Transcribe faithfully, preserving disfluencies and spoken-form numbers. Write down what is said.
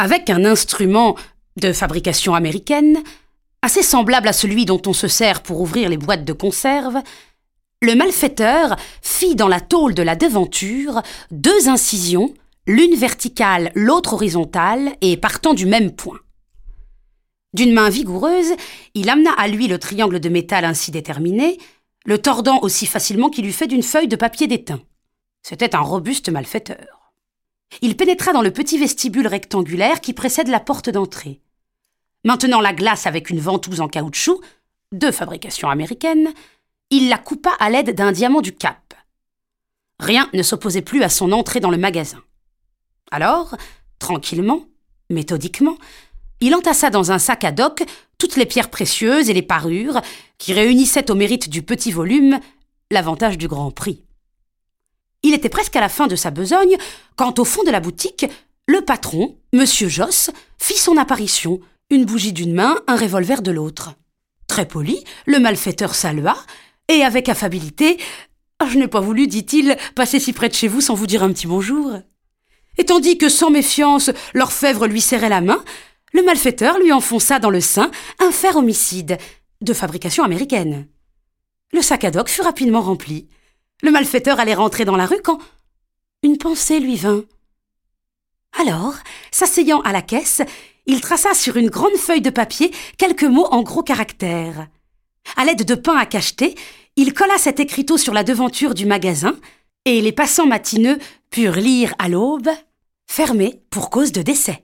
avec un instrument de fabrication américaine, assez semblable à celui dont on se sert pour ouvrir les boîtes de conserve, le malfaiteur fit dans la tôle de la devanture deux incisions, l'une verticale, l'autre horizontale, et partant du même point. D'une main vigoureuse, il amena à lui le triangle de métal ainsi déterminé, le tordant aussi facilement qu'il eût fait d'une feuille de papier d'étain. C'était un robuste malfaiteur. Il pénétra dans le petit vestibule rectangulaire qui précède la porte d'entrée. Maintenant la glace avec une ventouse en caoutchouc, de fabrication américaine, il la coupa à l'aide d'un diamant du Cap. Rien ne s'opposait plus à son entrée dans le magasin. Alors, tranquillement, méthodiquement, il entassa dans un sac à doc toutes les pierres précieuses et les parures qui réunissaient au mérite du petit volume l'avantage du grand prix. Il était presque à la fin de sa besogne quand, au fond de la boutique, le patron, M. Josse, fit son apparition, une bougie d'une main, un revolver de l'autre. Très poli, le malfaiteur salua, et avec affabilité, « Je n'ai pas voulu, dit-il, passer si près de chez vous sans vous dire un petit bonjour. » Et tandis que, sans méfiance, l'orfèvre lui serrait la main, le malfaiteur lui enfonça dans le sein un fer homicide, de fabrication américaine. Le sac à doc fut rapidement rempli. Le malfaiteur allait rentrer dans la rue quand une pensée lui vint. Alors, s'asseyant à la caisse, il traça sur une grande feuille de papier quelques mots en gros caractères. À l'aide de pains à cacheter, il colla cet écriteau sur la devanture du magasin et les passants matineux purent lire à l'aube « Fermé pour cause de décès ».